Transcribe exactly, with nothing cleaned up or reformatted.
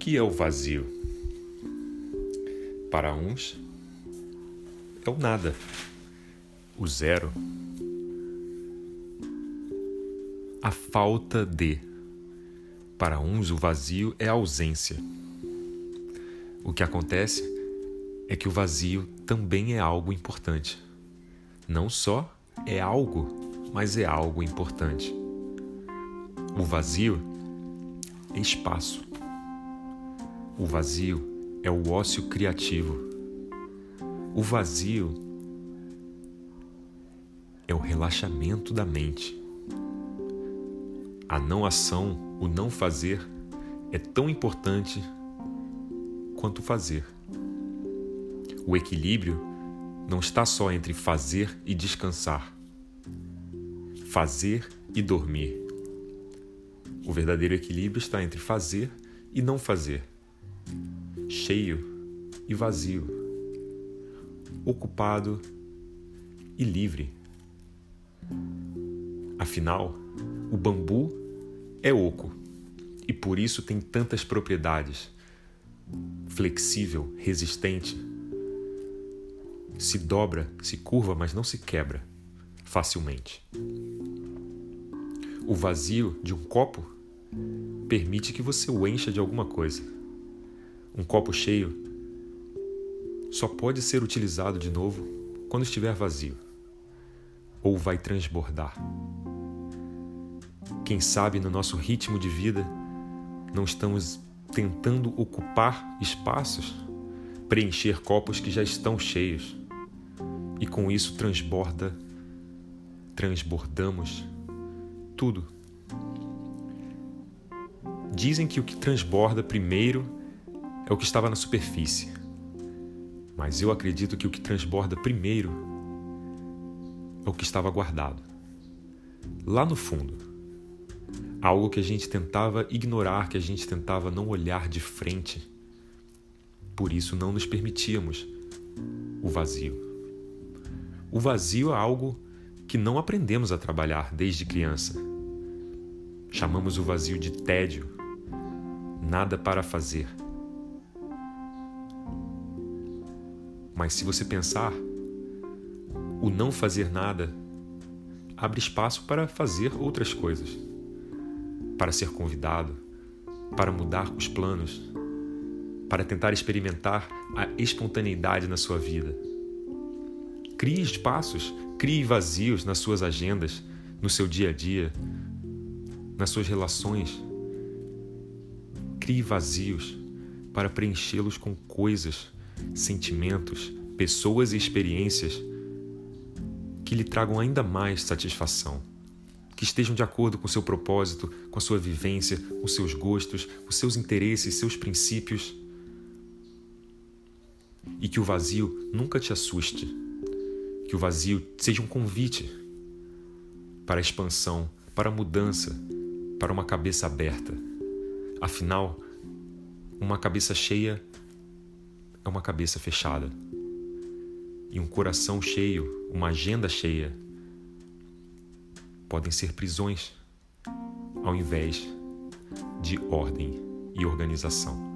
que é o vazio? Para uns, é o nada, o zero, a falta de. Para uns, o vazio é a ausência. O que acontece é que o vazio também é algo importante. Não só é algo, mas é algo importante. O vazio é espaço. O vazio é o ócio criativo. O vazio é o relaxamento da mente. A não ação, o não fazer, é tão importante quanto fazer. O equilíbrio não está só entre fazer e descansar, fazer e dormir. O verdadeiro equilíbrio está entre fazer e não fazer, cheio e vazio, ocupado e livre. Afinal, o bambu é oco e por isso tem tantas propriedades. Flexível, resistente. Se dobra, se curva, mas não se quebra facilmente. O vazio de um copo permite que você o encha de alguma coisa. Um copo cheio só pode ser utilizado de novo quando estiver vazio, ou vai transbordar. Quem sabe no nosso ritmo de vida não estamos tentando ocupar espaços, preencher copos que já estão cheios, e com isso transborda, transbordamos tudo. Dizem que o que transborda primeiro é o que estava na superfície, mas eu acredito que o que transborda primeiro é o que estava guardado, lá no fundo. Algo que a gente tentava ignorar, que a gente tentava não olhar de frente. Por isso não nos permitíamos o vazio. O vazio é algo que não aprendemos a trabalhar desde criança. Chamamos o vazio de tédio, nada para fazer. Mas se você pensar, o não fazer nada abre espaço para fazer outras coisas, para ser convidado, para mudar os planos, para tentar experimentar a espontaneidade na sua vida. Crie espaços, crie vazios nas suas agendas, no seu dia a dia, nas suas relações. Crie vazios para preenchê-los com coisas, sentimentos, pessoas e experiências que lhe tragam ainda mais satisfação, que estejam de acordo com o seu propósito, com a sua vivência, com os seus gostos, os seus interesses, seus princípios. E que o vazio nunca te assuste. Que o vazio seja um convite para a expansão, para a mudança, para uma cabeça aberta. Afinal, uma cabeça cheia é uma cabeça fechada. E um coração cheio, uma agenda cheia, podem ser prisões, ao invés de ordem e organização.